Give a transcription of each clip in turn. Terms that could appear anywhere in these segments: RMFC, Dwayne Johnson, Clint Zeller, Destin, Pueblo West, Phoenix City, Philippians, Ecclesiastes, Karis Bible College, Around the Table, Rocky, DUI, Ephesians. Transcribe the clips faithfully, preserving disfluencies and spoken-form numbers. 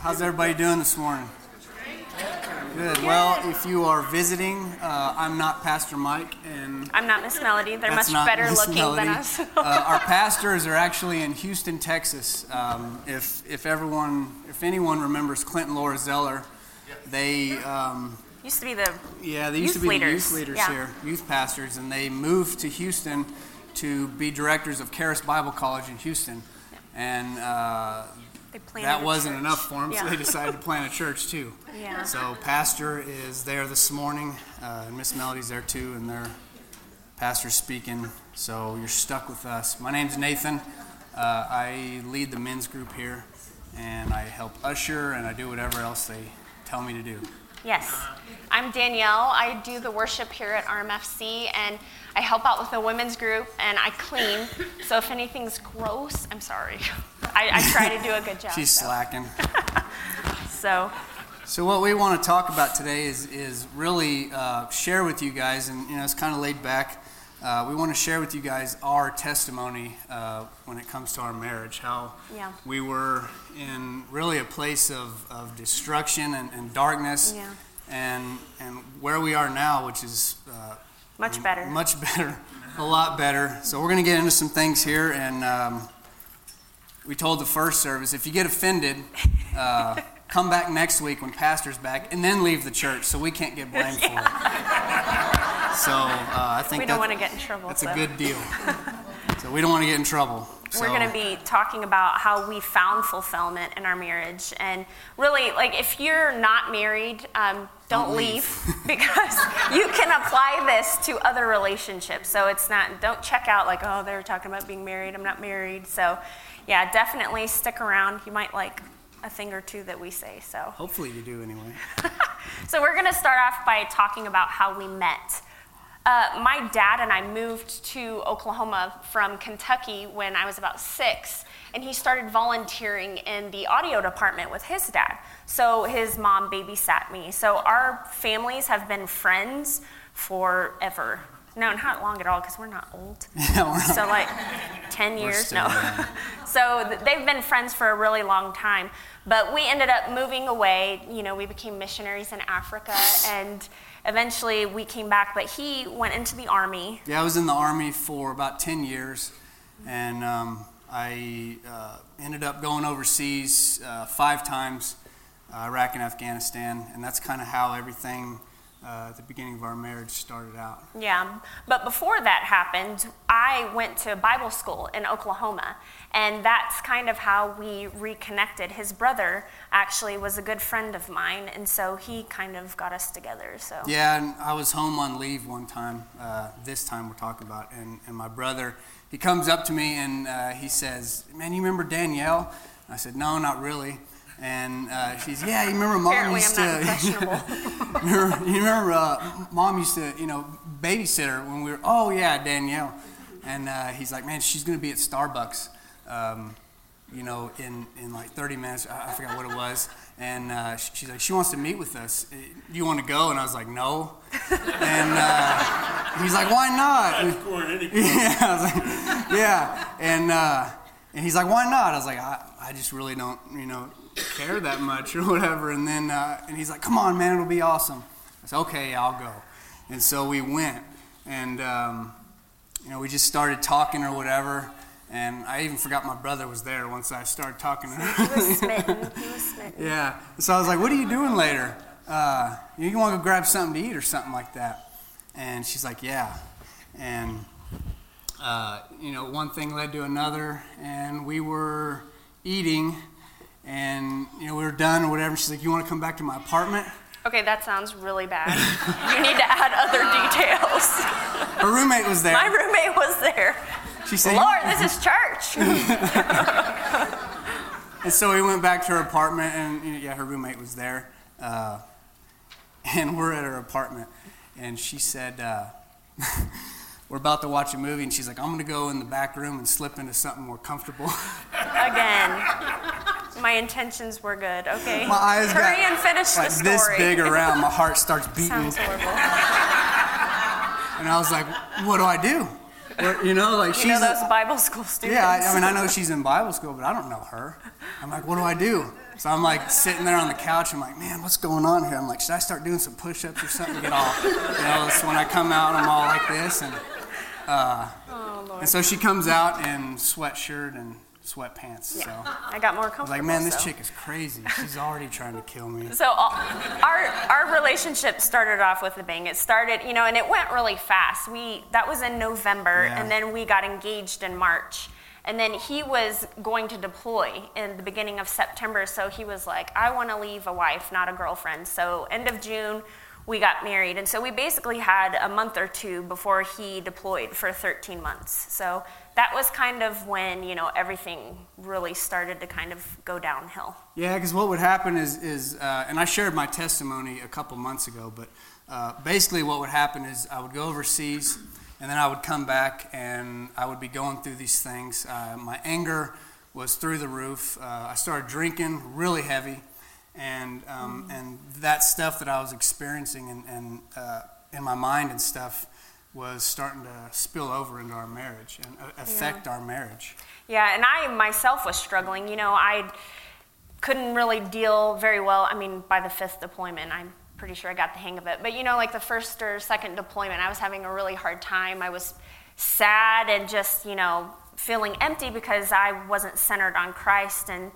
How's everybody doing this morning? Good. Well, if you are visiting, uh, I'm not Pastor Mike, and I'm not Miss Melody. They're much better Miss looking Melody. than us. uh, our pastors are actually in Houston, Texas. Um, if if everyone, if anyone remembers Clint and Laura Zeller, they um, used to be the yeah they used to be leaders. the youth leaders yeah. here, youth pastors, and they moved to Houston to be directors of Karis Bible College in Houston, yeah. and. Uh, That wasn't church. enough for them, yeah. so they decided to plant a church too. Yeah. So Pastor is there this morning, uh, and Miss Melody's there too, and their pastor's speaking, so you're stuck with us. My name's Nathan. Uh, I lead the men's group here, and I help usher, and I do whatever else they tell me to do. Yes. I'm Danielle. I do the worship here at R M F C, and I help out with the women's group, and I clean. So if anything's gross, I'm sorry. I, I try to do a good job. She's so. slacking. so so what we want to talk about today is, is really uh, share with you guys, and you know it's kind of laid back. Uh, we want to share with you guys our testimony uh, when it comes to our marriage, how yeah. we were in really a place of, of destruction and, and darkness, yeah. and and where we are now, which is uh, much better, much better, a lot better. So we're going to get into some things here, and um, we told the first service, if you get offended, uh, come back next week when Pastor's back, and then leave the church, so we can't get blamed yeah. for it. So uh, I think we don't want to get in trouble. That's so. a good deal. So we don't want to get in trouble. So. We're going to be talking about how we found fulfillment in our marriage, and really, like, if you're not married, um, don't, don't leave, leave because you can apply this to other relationships. So it's not don't check out like, oh, they're talking about being married. I'm not married. So yeah, definitely stick around. You might like a thing or two that we say. So hopefully you do anyway. So we're going to start off by talking about how we met. Uh, my dad and I moved to Oklahoma from Kentucky when I was about six, and he started volunteering in the audio department with his dad. So his mom babysat me. So our families have been friends forever. No, not long at all, because we're not old. Yeah, we're so like ten years, no. So th- they've been friends for a really long time. But we ended up moving away. You know, we became missionaries in Africa, and eventually we came back. But he went into the Army. Yeah, I was in the Army for about ten years, and um, I uh, ended up going overseas uh, five times, uh, Iraq and Afghanistan, and that's kind of how everything Uh, at the beginning of our marriage started out. Yeah, but before that happened, I went to Bible school in Oklahoma, and that's kind of how we reconnected. His brother actually was a good friend of mine, and so he kind of got us together. So yeah, and I was home on leave one time, uh, this time we're talking about, and, and my brother, he comes up to me and uh, he says, man, you remember Danielle? And I said, no, not really. And uh, she's, yeah, you remember mom Apparently used to, you remember, you remember uh, mom used to, you know, babysit her when we were, oh yeah, Danielle. And uh, he's like, man, she's going to be at Starbucks, um, you know, in, in like thirty minutes. I, I forgot what it was. And uh, she's like, she wants to meet with us. Do you want to go? And I was like, no. And uh, he's like, why not? Yeah, I was like, yeah. And, uh, and he's like, why not? I was like, I, I just really don't, you know, care that much or whatever. And then uh, and he's like, come on, man, it'll be awesome. I said, okay, I'll go. And so we went, and um, you know, we just started talking or whatever. And I even forgot my brother was there once I started talking to her. He was smitten. He was smitten. Yeah. So I was like, what are you doing later? Uh, you want to go grab something to eat or something like that? And she's like, yeah. And uh, you know, one thing led to another, and we were eating. And, you know, we were done or whatever. She's like, you want to come back to my apartment? Okay, that sounds really bad. You need to add other details. Her roommate was there. My roommate was there. She said, Lord, this is church. And so we went back to her apartment, and, yeah, her roommate was there. Uh, and we're at her apartment. And she said, uh, we're about to watch a movie. And she's like, I'm going to go in the back room and slip into something more comfortable. Again. My intentions were good, okay? My eyes Hurry got, and finish like, the story. This big around, my heart starts beating. Sounds horrible. And I was like, what do I do? Or, you know, like you she's know those a, Bible school students. Yeah, I, I mean, I know she's in Bible school, but I don't know her. I'm like, what do I do? So I'm like sitting there on the couch. I'm like, man, what's going on here? I'm like, should I start doing some push-ups or something to get off? You know, so when I come out, I'm all like this. And uh, oh, Lord. And so she comes out in sweatshirt and sweatpants. Yeah. So I got more comfortable. I was like, man, this so. chick is crazy. She's already trying to kill me. So all, our our relationship started off with a bang. It started, you know, and it went really fast. We that was in November, yeah. and then we got engaged in March. And then he was going to deploy in the beginning of September, so he was like, I want to leave a wife, not a girlfriend. So end of June, we got married. And so we basically had a month or two before he deployed for thirteen months. So that was kind of when, you know, everything really started to kind of go downhill. Yeah, because what would happen is, is uh, and I shared my testimony a couple months ago, but uh, basically what would happen is I would go overseas, and then I would come back, and I would be going through these things. Uh, my anger was through the roof. Uh, I started drinking really heavy, and um, mm-hmm. and that stuff that I was experiencing and, and uh, in my mind and stuff was starting to spill over into our marriage and affect yeah. our marriage. Yeah, and I myself was struggling. You know, I couldn't really deal very well. I mean, by the fifth deployment, I pretty sure I got the hang of it. But, you know, like the first or second deployment, I was having a really hard time. I was sad and just, you know, feeling empty because I wasn't centered on Christ. And,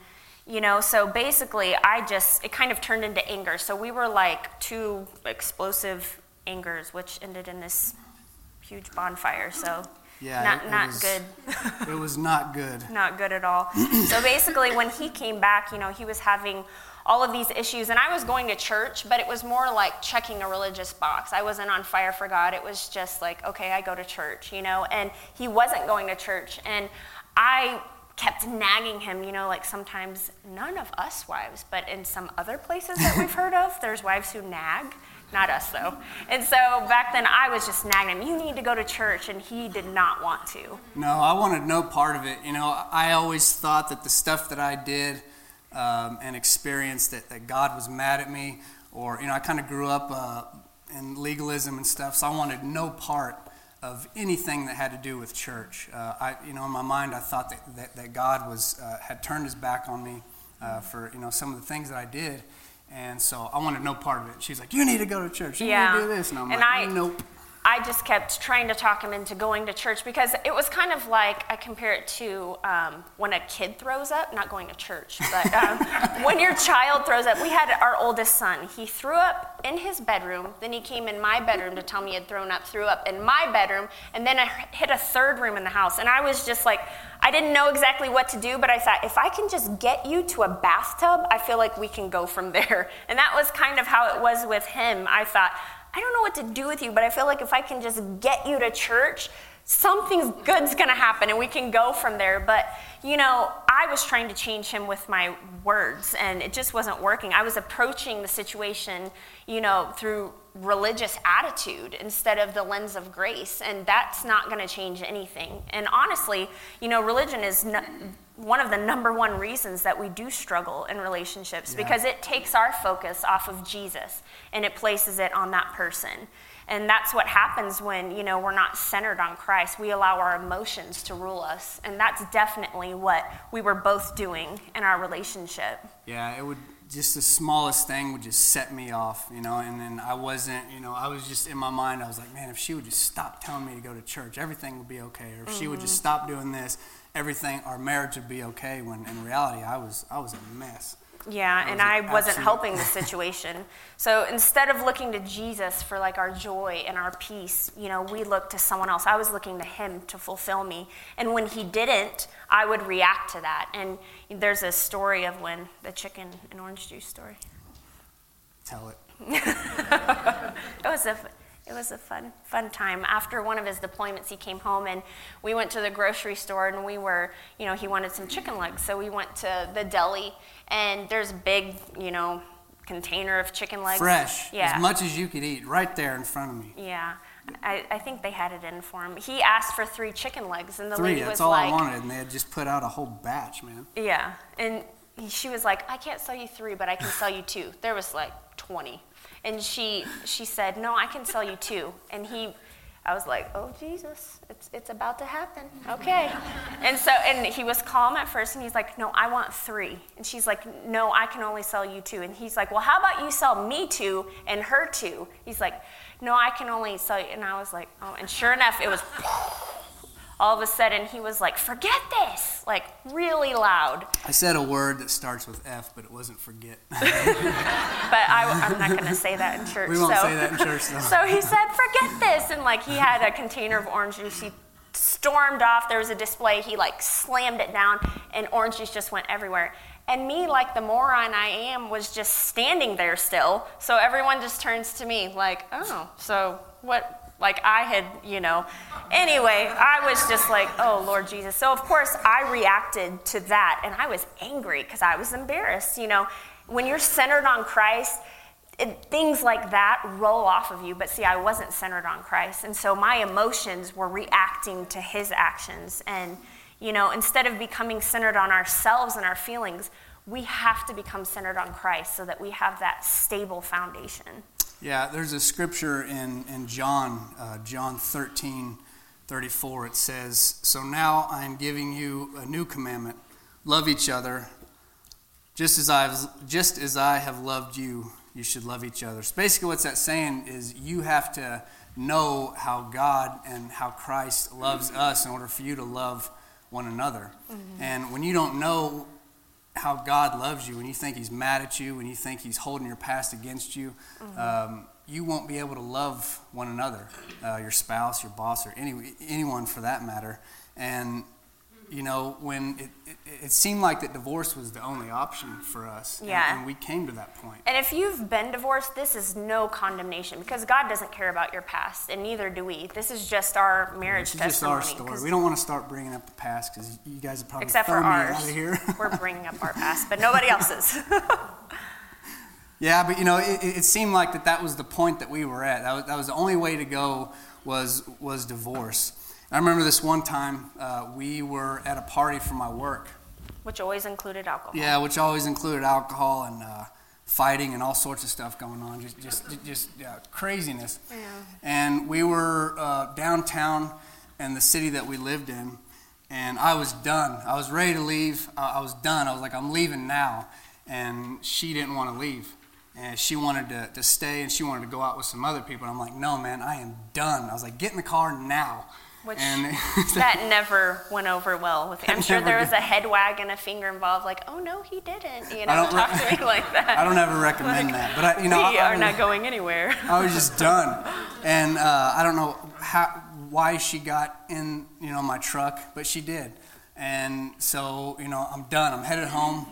you know, so basically I just, it kind of turned into anger. So we were like two explosive angers, which ended in this huge bonfire. So yeah, not, it, it not was, good. It was not good. Not good at all. So basically when he came back, you know, he was having all of these issues, and I was going to church, but it was more like checking a religious box. I wasn't on fire for God. It was just like, okay, I go to church, you know, and he wasn't going to church, and I kept nagging him, you know, like sometimes none of us wives, but in some other places that we've heard of, there's wives who nag, not us though. And so back then I was just nagging him, you need to go to church, and he did not want to. No, I wanted no part of it. You know, I always thought that the stuff that I did Um, and experience that, that God was mad at me, or, you know, I kind of grew up uh, in legalism and stuff, so I wanted no part of anything that had to do with church. Uh, I, you know, in my mind, I thought that, that, that God was uh, had turned his back on me uh, for, you know, some of the things that I did, and so I wanted no part of it. She's like, you need to go to church, you yeah. need to do this, and I'm and like, I, nope. I just kept trying to talk him into going to church, because it was kind of like, I compare it to um, when a kid throws up, not going to church, but um, when your child throws up. We had our oldest son. He threw up in his bedroom, then he came in my bedroom to tell me he had thrown up, threw up in my bedroom, and then I hit a third room in the house. And I was just like, I didn't know exactly what to do, but I thought, if I can just get you to a bathtub, I feel like we can go from there. And that was kind of how it was with him. I thought, I don't know what to do with you, but I feel like if I can just get you to church, something good's going to happen, and we can go from there. But, you know, I was trying to change him with my words, and it just wasn't working. I was approaching the situation, you know, through religious attitude instead of the lens of grace, and that's not going to change anything. And honestly, you know, religion is no, one of the number one reasons that we do struggle in relationships, yeah. because it takes our focus off of Jesus and it places it on that person. And that's what happens when, you know, we're not centered on Christ. We allow our emotions to rule us, and that's definitely what we were both doing in our relationship. Yeah, it would, just the smallest thing would just set me off, you know, and then I wasn't, you know, I was just in my mind, I was like, man, if she would just stop telling me to go to church, everything would be okay. Or if mm-hmm. she would just stop doing this, everything, our marriage would be okay, when in reality, I was, I was a mess. Yeah, I and I wasn't absolute. helping the situation. So instead of looking to Jesus for like our joy and our peace, you know, we looked to someone else. I was looking to him to fulfill me. And when he didn't, I would react to that. And there's a story of when the chicken and orange juice story. Tell it. It was a it was a fun fun time. After one of his deployments, he came home, and we went to the grocery store, and we were, you know, he wanted some chicken legs, so we went to the deli. And there's a big, you know, container of chicken legs. Fresh. Yeah. As much as you could eat, right there in front of me. Yeah. I, I think they had it in for him. He asked for three chicken legs, and the three, lady was like... Three, that's all I wanted, and they had just put out a whole batch, man. Yeah. And she was like, I can't sell you three, but I can sell you two. There was like twenty. And she she said, no, I can sell you two. And he... I was like, oh, Jesus, it's it's about to happen. Okay. And so, and he was calm at first, and he's like, no, I want three. And she's like, no, I can only sell you two. And he's like, well, how about you sell me two and her two? He's like, no, I can only sell you. And I was like, oh, and sure enough, it was all of a sudden, he was like, forget this, like really loud. I said a word that starts with F, but it wasn't forget. But I, I'm not going to say that in church. We won't so. say that in church, though. So he said, forget this. And like he had a container of orange juice. He stormed off. There was a display. He like slammed it down, and orange juice just went everywhere. And me, like the moron I am, was just standing there still. So everyone just turns to me like, oh, so what? Like I had, you know, anyway, I was just like, oh, Lord Jesus. So, of course, I reacted to that, and I was angry because I was embarrassed. You know, when you're centered on Christ, it, things like that roll off of you. But see, I wasn't centered on Christ. And so my emotions were reacting to his actions. And, you know, instead of becoming centered on ourselves and our feelings, we have to become centered on Christ so that we have that stable foundation. Yeah, there's a scripture in, in John, uh, John thirteen thirty-four. It says, so now I am giving you a new commandment. Love each other. Just as, I've, just as I have loved you, you should love each other. So basically what that's saying is you have to know how God and how Christ loves mm-hmm. us in order for you to love one another. Mm-hmm. And when you don't know how God loves you, when you think he's mad at you, when you think he's holding your past against you, mm-hmm. um, you won't be able to love one another, uh, your spouse, your boss, or any, anyone for that matter. And, you know, when it, it, it seemed like that divorce was the only option for us, yeah. and, and we came to that point. And if you've been divorced, this is no condemnation, because God doesn't care about your past, and neither do we. This is just our marriage yeah, testimony. This is just our story. We don't want to start bringing up the past, because you guys are probably except for ours. Out of here. We're bringing up our past, but nobody else's. Yeah, but, you know, it, it seemed like that that was the point that we were at. That was, that was the only way to go was was divorce. I remember this one time uh, we were at a party for my work. Which always included alcohol. Yeah, which always included alcohol and uh, fighting and all sorts of stuff going on. Just just, just yeah, craziness. Yeah. And we were uh, downtown in the city that we lived in. And I was done. I was ready to leave. Uh, I was done. I was like, I'm leaving now. And she didn't want to leave. And she wanted to, to stay, and she wanted to go out with some other people. And I'm like, no, man, I am done. I was like, get in the car now. Which and that never went over well with me. I'm sure there was did. a head wag and a finger involved. Like, oh no, he didn't. You know, don't talk re- to me like that. I don't ever recommend like, that. But I, you know, we I, are I, not going anywhere. I was just done, and uh, I don't know how, why she got in, you know, my truck, but she did. And so, you know, I'm done. I'm headed home,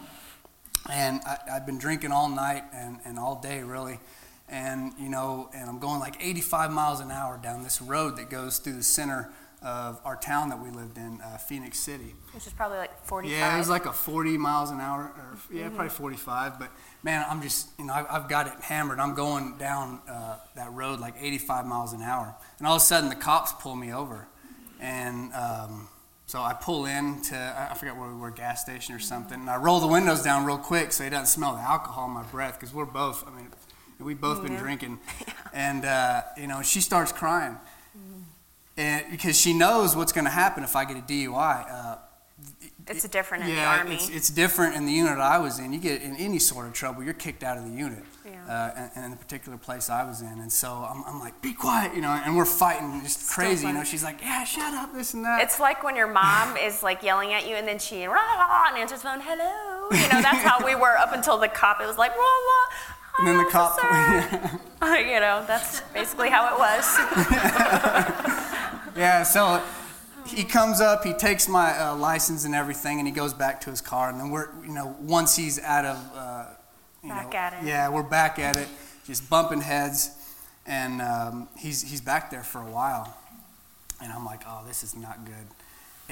and I, I've been drinking all night and, and all day really. And, you know, and I'm going like eighty-five miles an hour down this road that goes through the center of our town that we lived in, uh, Phoenix City. Which is probably like forty-five. Yeah, it was like a forty miles an hour, or yeah, mm-hmm. probably forty-five. But, man, I'm just, you know, I've, I've got it hammered. I'm going down uh, that road like eighty-five miles an hour. And all of a sudden, the cops pull me over. And um, so I pull in to, I forget where we were, gas station or something. And I roll the windows down real quick so he doesn't smell the alcohol in my breath, because we're both, I mean, we've both mm-hmm. been drinking. And, uh, you know, she starts crying mm-hmm. and because she knows what's going to happen if I get a D U I. Uh, it's it, different in yeah, the Army. It's, it's different in the unit I was in. You get in any sort of trouble, you're kicked out of the unit, yeah. uh, and, and in the particular place I was in. And so I'm, I'm like, be quiet, you know, and we're fighting just it's crazy. You know, she's like, yeah, shut up, this and that. It's like when your mom is, like, yelling at you, and then she, rah, rah, and answers the phone, hello. You know, that's how we were up until the cop. It was like, rah, rah. And then the cop, yeah. You know, that's basically how it was. Yeah, so he comes up, he takes my uh, license and everything, and he goes back to his car. And then we're, you know, once he's out of, uh, you back know, at it. Yeah, we're back at it, just bumping heads, and um, he's he's back there for a while, and I'm like, oh, this is not good.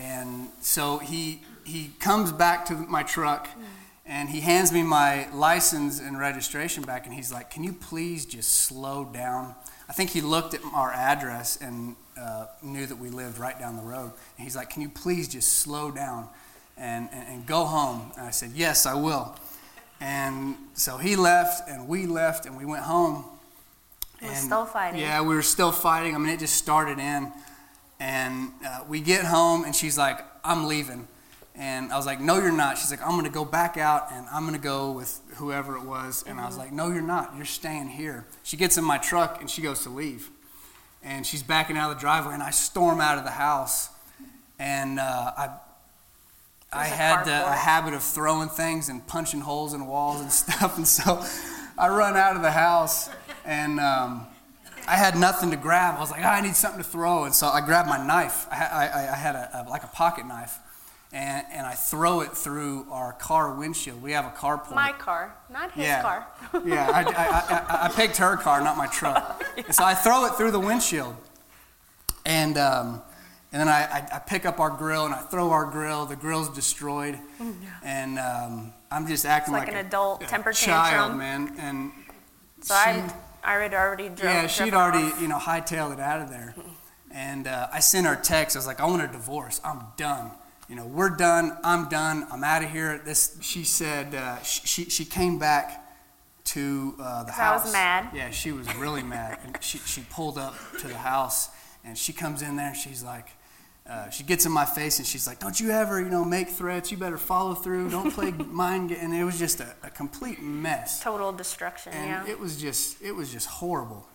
And so he he comes back to my truck. Mm. And he hands me my license and registration back, and he's like, can you please just slow down? I think he looked at our address and uh, knew that we lived right down the road. And he's like, can you please just slow down and, and, and go home? And I said, yes, I will. And so he left, and we left, and we went home. We're and, still fighting. Yeah, we were still fighting. I mean, it just started in. And uh, we get home, and she's like, I'm leaving. And I was like, no, you're not. She's like, I'm going to go back out, and I'm going to go with whoever it was. And mm-hmm. I was like, no, you're not. You're staying here. She gets in my truck, and she goes to leave. And she's backing out of the driveway, and I storm out of the house. And uh, I I had a, a habit of throwing things and punching holes in walls and stuff. And so I run out of the house, and um, I had nothing to grab. I was like, oh, I need something to throw. And so I grabbed my knife. I, I, I had a, a, like a pocket knife. And, and I throw it through our car windshield. We have a carport. My car, not his yeah. car. yeah, I, I, I, I picked her car, not my truck. yeah. And so I throw it through the windshield. And um, and then I, I, I pick up our grill, and I throw our grill. The grill's destroyed. Mm. And um, I'm just acting like, like an a, adult a temper tantrum. child, man. And so she, I I had already drove. Yeah, she'd already, off. you know, hightailed it out of there. And uh, I sent her a text. I was like, I want a divorce. I'm done. You know, we're done. I'm done. I'm out of here. This, she said, uh, she she came back to uh, the house. I was mad. Yeah, she was really mad. And she, she pulled up to the house, and she comes in there, and she's like, uh, she gets in my face, and she's like, don't you ever, you know, make threats. You better follow through. Don't play mind games. And it was just a, a complete mess. Total destruction, and yeah. it was just, it was just horrible.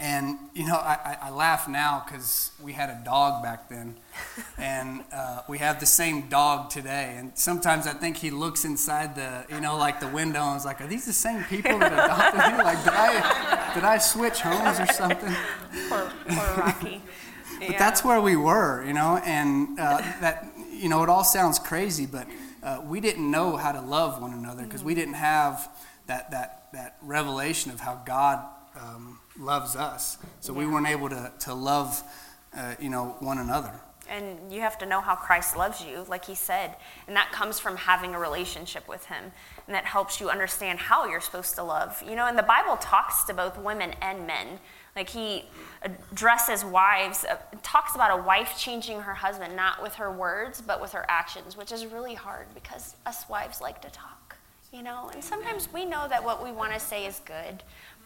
And, you know, I, I laugh now because we had a dog back then, and uh, we have the same dog today. And sometimes I think he looks inside the, you know, like the window and is like, are these the same people that adopted you? Like, did I, did I switch homes or something? Poor, poor Rocky. But yeah. that's where we were, you know, and uh, that, you know, it all sounds crazy, but uh, we didn't know how to love one another because mm-hmm. we didn't have that, that, that revelation of how God Um, loves us, so yeah. we weren't able to to love, uh, you know, one another. And you have to know how Christ loves you, like He said, and that comes from having a relationship with Him, and that helps you understand how you're supposed to love. You know, and the Bible talks to both women and men. Like He addresses wives, uh, talks about a wife changing her husband, not with her words, but with her actions, which is really hard because us wives like to talk, you know, and sometimes we know that what we want to say is good.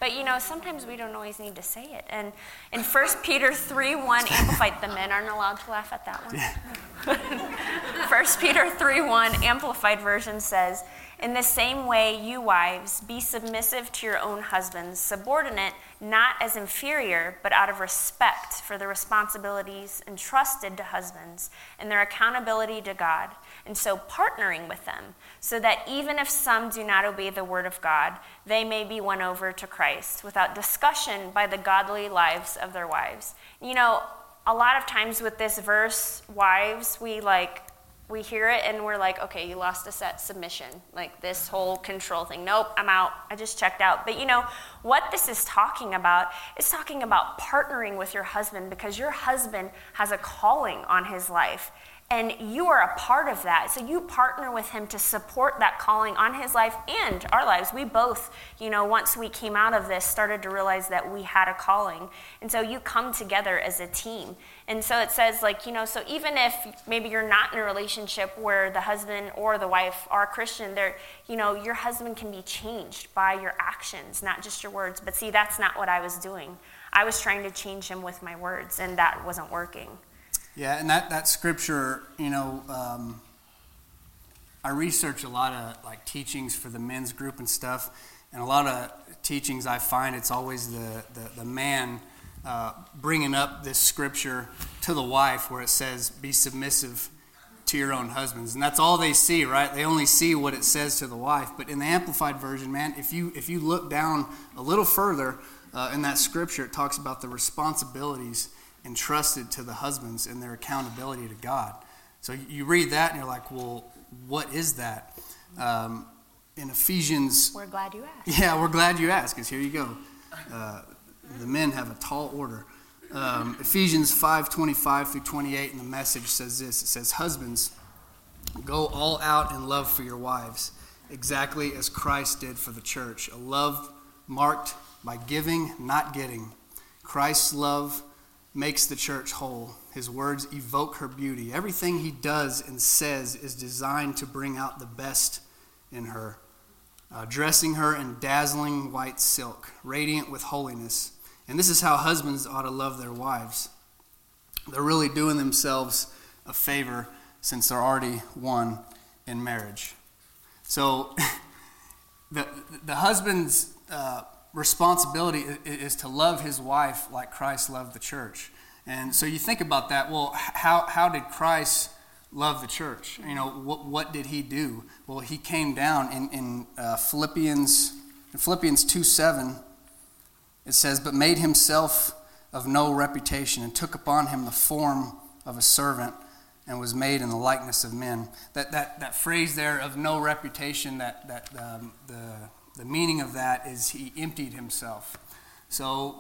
But, you know, sometimes we don't always need to say it. And in First Peter three one, Amplified, the men aren't allowed to laugh at that one. Yeah. First Peter three one, Amplified version says, in the same way, you wives, be submissive to your own husbands, subordinate, not as inferior, but out of respect for the responsibilities entrusted to husbands and their accountability to God, and so partnering with them, so that even if some do not obey the word of God, they may be won over to Christ without discussion by the godly lives of their wives. You know, a lot of times with this verse, wives, we like... we hear it and we're like, okay, you lost us at submission. Like this whole control thing. Nope, I'm out. I just checked out. But you know, what this is talking about is talking about partnering with your husband because your husband has a calling on his life. And you are a part of that. So you partner with him to support that calling on his life and our lives. We both, you know, once we came out of this, started to realize that we had a calling. And so you come together as a team. And so it says, like, you know, so even if maybe you're not in a relationship where the husband or the wife are Christian, they're, you know, your husband can be changed by your actions, not just your words. But see, that's not what I was doing. I was trying to change him with my words, and that wasn't working. Yeah, and that, that scripture, you know, um, I research a lot of, like, teachings for the men's group and stuff, and a lot of teachings I find it's always the, the, the man uh, bringing up this scripture to the wife where it says, be submissive to your own husbands. And that's all they see, right? They only see what it says to the wife. But in the Amplified version, man, if you, if you look down a little further uh, in that scripture, it talks about the responsibilities entrusted to the husbands and their accountability to God. So you read that and you're like, well, what is that? Um, in Ephesians... We're glad you asked. Yeah, we're glad you asked, because here you go. Uh, the men have a tall order. Um, Ephesians five twenty-five through twenty-eight in the Message says this. It says, husbands, go all out in love for your wives, exactly as Christ did for the church. A love marked by giving, not getting. Christ's love makes the church whole. His words evoke her beauty. Everything he does and says is designed to bring out the best in her. uh, dressing her in dazzling white silk, radiant with holiness. And this is how husbands ought to love their wives. They're really doing themselves a favor since they're already one in marriage. So the the husband's uh, responsibility is to love his wife like Christ loved the church. And so you think about that. Well, how how did Christ love the church? You know, what what did he do? Well, he came down in in uh, Philippians in Philippians two seven. It says, "But made himself of no reputation, and took upon him the form of a servant, and was made in the likeness of men." That that that phrase there of no reputation, that that um, the the meaning of that is he emptied himself. So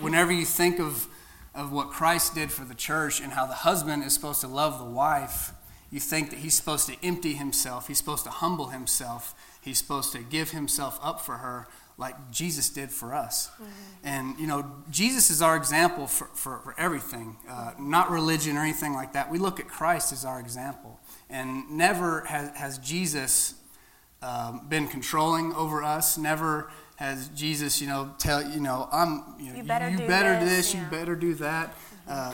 whenever you think of of what Christ did for the church and how the husband is supposed to love the wife, you think that he's supposed to empty himself, he's supposed to humble himself, he's supposed to give himself up for her, like Jesus did for us. Mm-hmm. And, you know, Jesus is our example for, for, for everything, uh, not religion or anything like that. We look at Christ as our example. And never has, has Jesus um, been controlling over us. Never has Jesus, you know, tell, you know, I'm, you know, you better you, you do better this, this yeah. you better do that. Uh,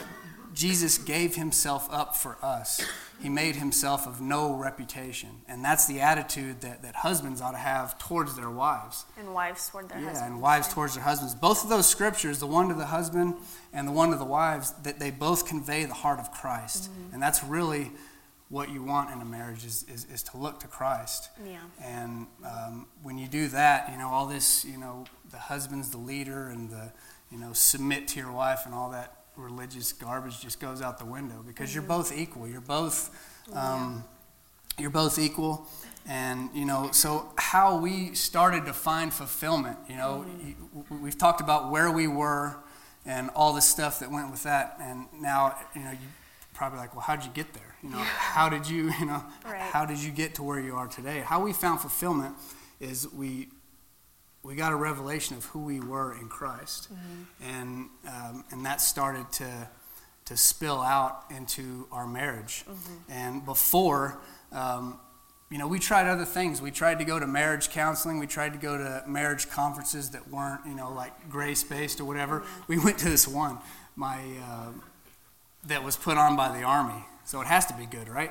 Jesus gave himself up for us. He made himself of no reputation. And that's the attitude that, that husbands ought to have towards their wives. And wives toward their yeah, husbands. Yeah, and wives towards their husbands. Both of those scriptures, the one to the husband and the one to the wives, that they both convey the heart of Christ. Mm-hmm. And that's really what you want in a marriage is, is, is to look to Christ. Yeah. And um, when you do that, you know, all this, you know, the husband's the leader and the, you know, submit to your wife and all that religious garbage just goes out the window, because you're both equal. You're both, um, you're both equal, and you know. So how we started to find fulfillment, you know, mm-hmm. we've talked about where we were and all the stuff that went with that, and now you know, you're probably like, well, how'd you get there? You know, how did you, you know, right. how did you get to where you are today? How we found fulfillment is we. We got a revelation of who we were in Christ, mm-hmm. and um, and that started to to spill out into our marriage. Mm-hmm. And before, um, you know, we tried other things. We tried to go to marriage counseling. We tried to go to marriage conferences that weren't, you know, like grace-based or whatever. Mm-hmm. We went to this one, my uh, that was put on by the Army. So it has to be good, right?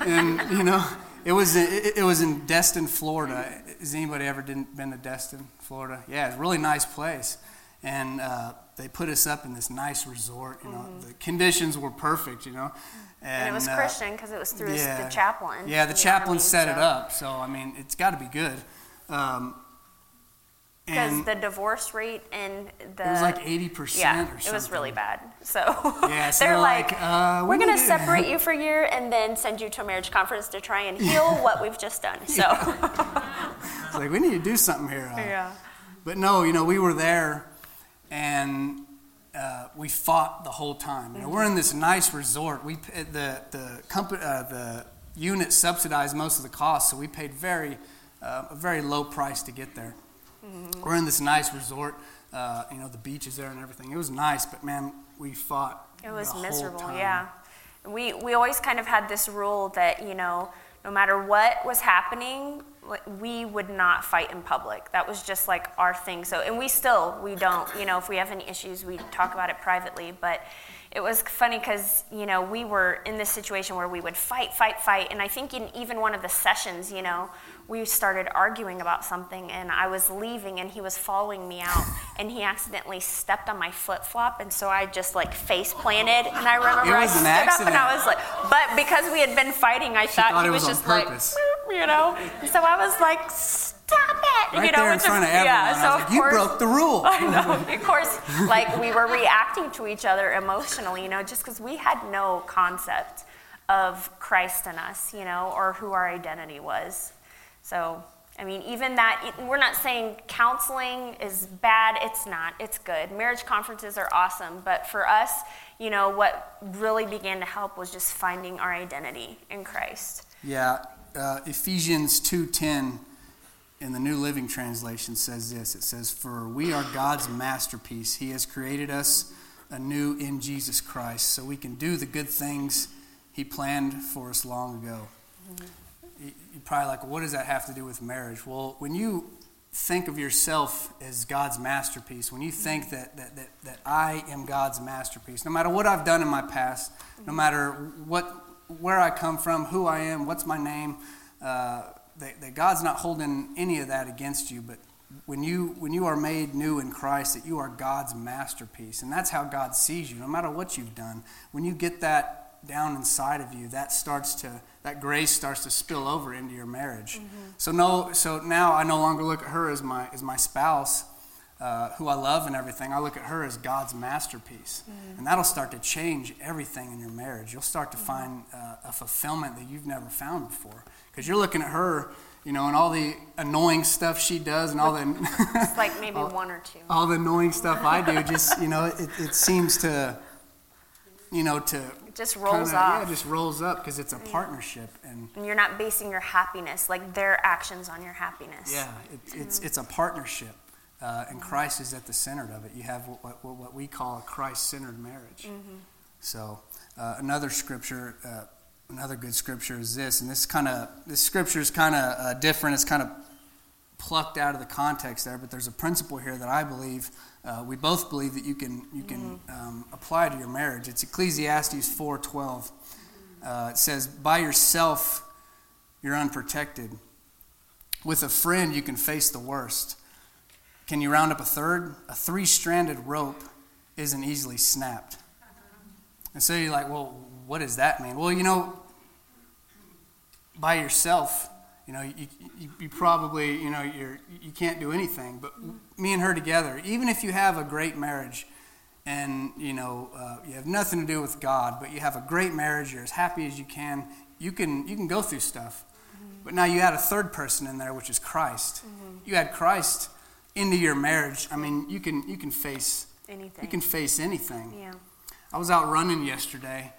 And you know. It was it, it was in Destin, Florida. Has anybody ever been to Destin, Florida? Yeah, it's a really nice place. And uh, they put us up in this nice resort. You know, mm-hmm. the conditions were perfect. You know, and, and it was Christian because uh, it was through yeah, the chaplain. Yeah, the, the chaplain Army, set so. it up. So I mean, it's got to be good. Um, Because the divorce rate and the... It was like eighty percent yeah, or something. It was really bad. So, yeah, so they're, they're like, like uh, we're going to separate you for a year and then send you to a marriage conference to try and heal yeah. what we've just done. So yeah. It's like, we need to do something here. Huh? Yeah. But no, you know, we were there and uh, we fought the whole time. You know, mm-hmm. We're in this nice resort. We The, the, company, uh, the unit subsidized most of the cost, so we paid very uh, a very low price to get there. We're in this nice resort, uh, you know, the beach is there and everything. It was nice, but man, we fought. It was the miserable, whole time. yeah. We we always kind of had this rule that, you know, no matter what was happening, we would not fight in public. That was just like our thing. So, and we still, we don't, you know, if we have any issues, we talk about it privately. But it was funny because, you know, we were in this situation where we would fight, fight, fight. And I think in even one of the sessions, you know, we started arguing about something and I was leaving and he was following me out and he accidentally stepped on my flip-flop, and so I just like face planted, and I remember I stood accident. up and I was like, but because we had been fighting, I thought, thought he was, was just like, you know, so I was like, stop it, right you know, there in front is, of everyone. Yeah, so like, you course, broke the rule. I know, of course, like we were reacting to each other emotionally, you know, just because we had no concept of Christ in us, you know, or who our identity was. So, I mean, even that, we're not saying counseling is bad. It's not. It's good. Marriage conferences are awesome. But for us, you know, what really began to help was just finding our identity in Christ. Yeah. Uh, Ephesians two ten in the New Living Translation says this. It says, "For we are God's masterpiece. He has created us anew in Jesus Christ, so we can do the good things He planned for us long ago." Mm-hmm. you're probably like, what does that have to do with marriage? Well, when you think of yourself as God's masterpiece, when you think that that that, that I am God's masterpiece, no matter what I've done in my past, no matter what where I come from, who I am, what's my name, uh, that, that God's not holding any of that against you. But when you when you are made new in Christ, that you are God's masterpiece, and that's how God sees you, no matter what you've done. When you get that down inside of you, that starts to that grace starts to spill over into your marriage. Mm-hmm. So no, so now I no longer look at her as my as my spouse, uh, who I love and everything. I look at her as God's masterpiece, mm-hmm. and that'll start to change everything in your marriage. You'll start to mm-hmm. find uh, a fulfillment that you've never found before, because you're looking at her, you know, and all the annoying stuff she does, and all the it's like maybe all, one or two. All the annoying stuff I do, just you know, it, it seems to, you know, to. Just rolls kinda, off. Yeah, just rolls up because it's a yeah. partnership, and, and you're not basing your happiness, like their actions, on your happiness. Yeah, it, mm-hmm. it's it's a partnership, uh, and Christ is at the center of it. You have what what, what we call a Christ-centered marriage. Mm-hmm. So uh, another scripture, uh, another good scripture is this, and this kind of this scripture is kind of uh, different. It's kind of plucked out of the context there, but there's a principle here that I believe uh, we both believe that you can you can um, apply to your marriage. It's Ecclesiastes four twelve. Uh, it says, "By yourself, you're unprotected. With a friend, you can face the worst. Can you round up a third? A three-stranded rope isn't easily snapped." And so you're like, "Well, what does that mean?" Well, you know, by yourself. You know, you, you, you probably, you know, you're, you can't do anything. But me and her together, even if you have a great marriage and, you know, uh, you have nothing to do with God, but you have a great marriage, you're as happy as you can, you can you can go through stuff. Mm-hmm. But now you add a third person in there, which is Christ. Mm-hmm. You add Christ into your marriage. I mean, you can you can face anything. You can face anything. Yeah. I was out running yesterday,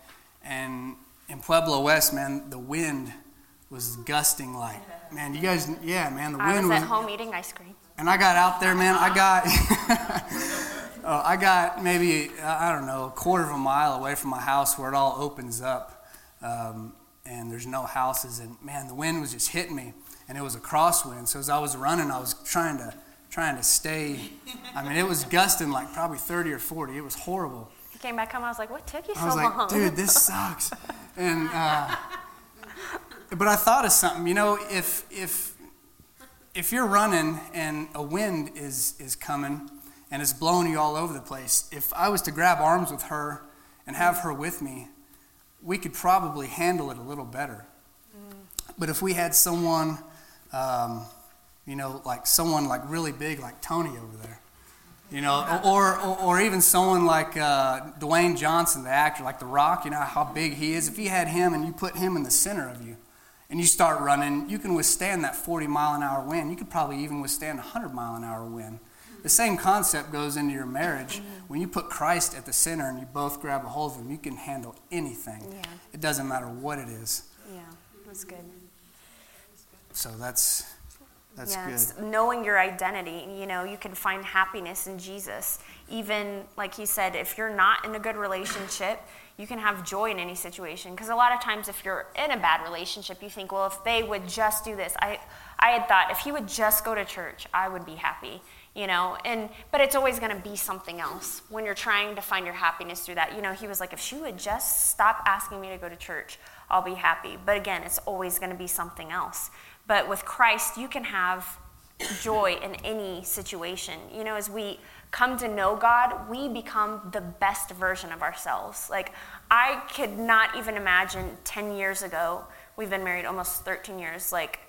and in Pueblo West, man, the wind was gusting like, man, you guys, yeah, man, the wind was... I was at was, home eating ice cream. And I got out there, man, I got, uh, I got maybe, I don't know, a quarter of a mile away from my house where it all opens up, um, and there's no houses, and man, the wind was just hitting me, and it was a crosswind, so as I was running, I was trying to, trying to stay, I mean, it was gusting like probably thirty or forty, it was horrible. I came back home, I was like, what took you so long? I was like, dude, this sucks, and... Uh, But I thought of something, you know, if if if you're running and a wind is, is coming and it's blowing you all over the place, if I was to grab arms with her and have her with me, we could probably handle it a little better. Mm. But if we had someone, um, you know, like someone like really big like Tony over there, you know, or or, or even someone like uh, Dwayne Johnson, the actor, like The Rock, you know, how big he is. If you had him and you put him in the center of you, and you start running, you can withstand that forty mile an hour wind. You could probably even withstand a one hundred mile an hour wind. The same concept goes into your marriage. When you put Christ at the center and you both grab a hold of him, you can handle anything. Yeah. It doesn't matter what it is. Yeah, that's good. So that's that's yeah, good. It's knowing your identity, you know, you can find happiness in Jesus. Even, like he said, if you're not in a good relationship, you can have joy in any situation. Because a lot of times if you're in a bad relationship, you think, well, if they would just do this. I I had thought, if he would just go to church, I would be happy, you know. And but it's always going to be something else when you're trying to find your happiness through that. You know, he was like, if she would just stop asking me to go to church, I'll be happy. But again, it's always going to be something else. But with Christ, you can have joy in any situation. You know, as we come to know God, we become the best version of ourselves. Like, I could not even imagine ten years ago, we've been married almost thirteen years, like,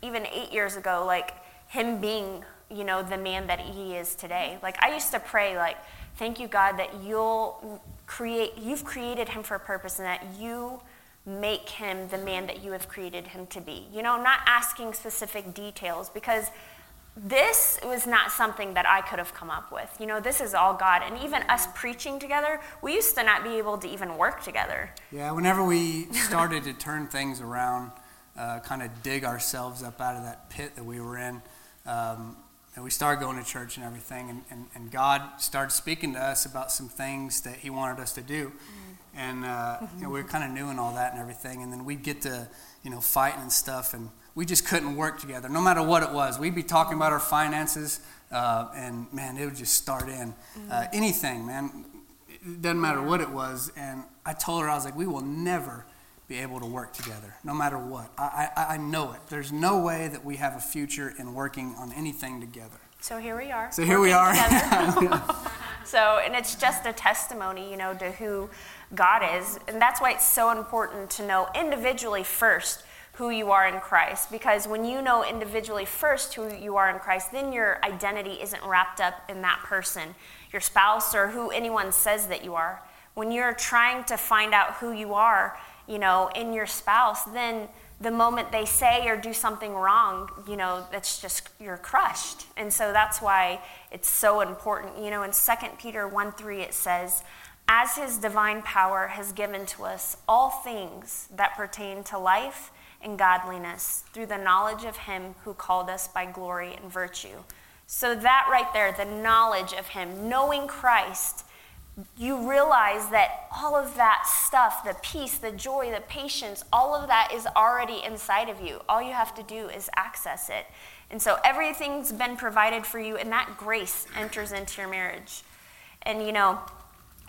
even eight years ago, like, him being, you know, the man that he is today. Like, I used to pray, like, thank you, God, that you'll create, you've created him for a purpose and that you make him the man that you have created him to be. You know, not asking specific details, because this was not something that I could have come up with. You know, this is all God. And even us preaching together, we used to not be able to even work together. Yeah, whenever we started to turn things around, uh, kind of dig ourselves up out of that pit that we were in, um, and we started going to church and everything, and, and, and God started speaking to us about some things that he wanted us to do. Mm-hmm. and uh, you know, we were kind of new and all that and everything. And then we'd get to, you know, fighting and stuff, and we just couldn't work together, no matter what it was. We'd be talking about our finances, uh, and man, it would just start in uh, anything, man. It doesn't matter what it was. And I told her, I was like, we will never be able to work together, no matter what. I, I I know it. There's no way that we have a future in working on anything together. So here we are. So here we are. So, and it's just a testimony, you know, to who God is. And that's why it's so important to know individually first who you are in Christ. Because when you know individually first who you are in Christ, then your identity isn't wrapped up in that person, your spouse, or who anyone says that you are. When you're trying to find out who you are, you know, in your spouse, then the moment they say or do something wrong, you know, that's just, you're crushed. And so that's why it's so important. You know, in Second Peter one three, it says, as his divine power has given to us all things that pertain to life and godliness through the knowledge of him who called us by glory and virtue. So that right there, the knowledge of him, knowing Christ, you realize that all of that stuff, the peace, the joy, the patience, all of that is already inside of you. All you have to do is access it. And so everything's been provided for you, and that grace enters into your marriage. And, you know,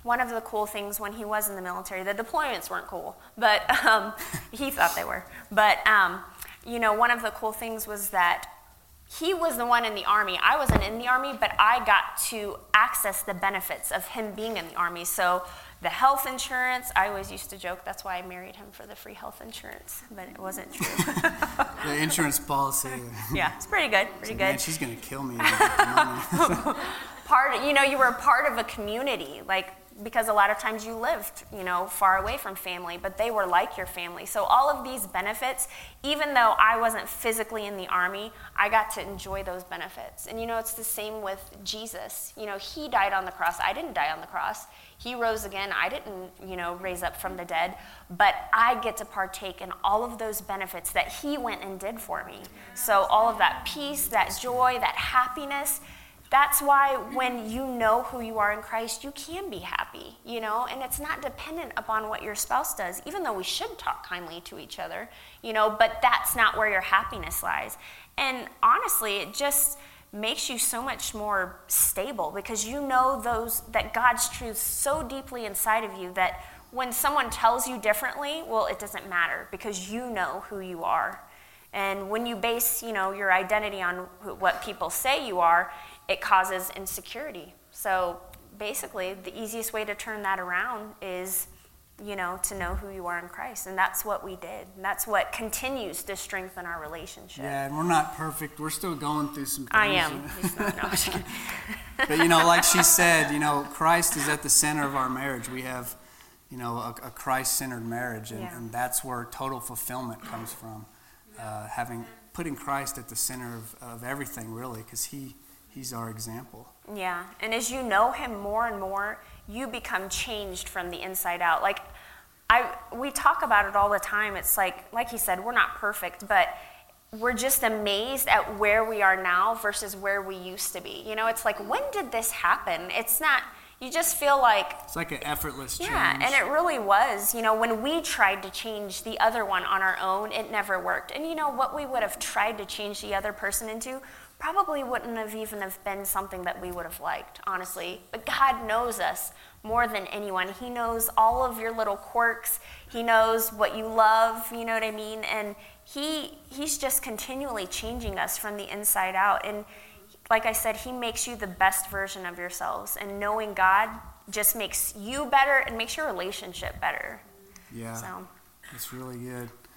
one of the cool things when he was in the military, the deployments weren't cool, but um, he thought they were. But, um, you know, one of the cool things was that he was the one in the Army. I wasn't in the Army, but I got to access the benefits of him being in the Army. So the health insurance, I always used to joke, that's why I married him, for the free health insurance, but it wasn't true. The insurance policy. Yeah, it's pretty good, pretty good. Man, she's going to kill me. Part of, you know, you were a part of a community, like, because a lot of times you lived, you know, far away from family, but they were like your family. So all of these benefits, even though I wasn't physically in the Army, I got to enjoy those benefits. And, you know, it's the same with Jesus. You know, he died on the cross. I didn't die on the cross. He rose again. I didn't, you know, raise up from the dead. But I get to partake in all of those benefits that he went and did for me. So all of that peace, that joy, that happiness, that's why when you know who you are in Christ, you can be happy, you know, and it's not dependent upon what your spouse does, even though we should talk kindly to each other, you know, but that's not where your happiness lies. And honestly, it just makes you so much more stable because you know those, that God's truth so deeply inside of you that when someone tells you differently, well, it doesn't matter because you know who you are. And when you base, you know, your identity on what people say you are, it causes insecurity. So basically, the easiest way to turn that around is, you know, to know who you are in Christ. And that's what we did. And that's what continues to strengthen our relationship. Yeah, and we're not perfect. We're still going through some things. I am. Not, no. But, you know, like she said, you know, Christ is at the center of our marriage. We have, you know, a, a Christ-centered marriage. And, yeah. and that's where total fulfillment comes from. Uh, having putting Christ at the center of, of everything, really, because he he's our example. Yeah, and as you know him more and more, you become changed from the inside out. Like I, we talk about it all the time. It's like, like he said, we're not perfect, but we're just amazed at where we are now versus where we used to be. You know, it's like, when did this happen? It's not. You just feel like... It's like an effortless change. Yeah, and it really was. You know, when we tried to change the other one on our own, it never worked. And you know, what we would have tried to change the other person into probably wouldn't have even have been something that we would have liked, honestly. But God knows us more than anyone. He knows all of your little quirks. He knows what you love, you know what I mean? And he he's just continually changing us from the inside out. And like I said, he makes you the best version of yourselves. And knowing God just makes you better and makes your relationship better. Yeah, so. It's really good.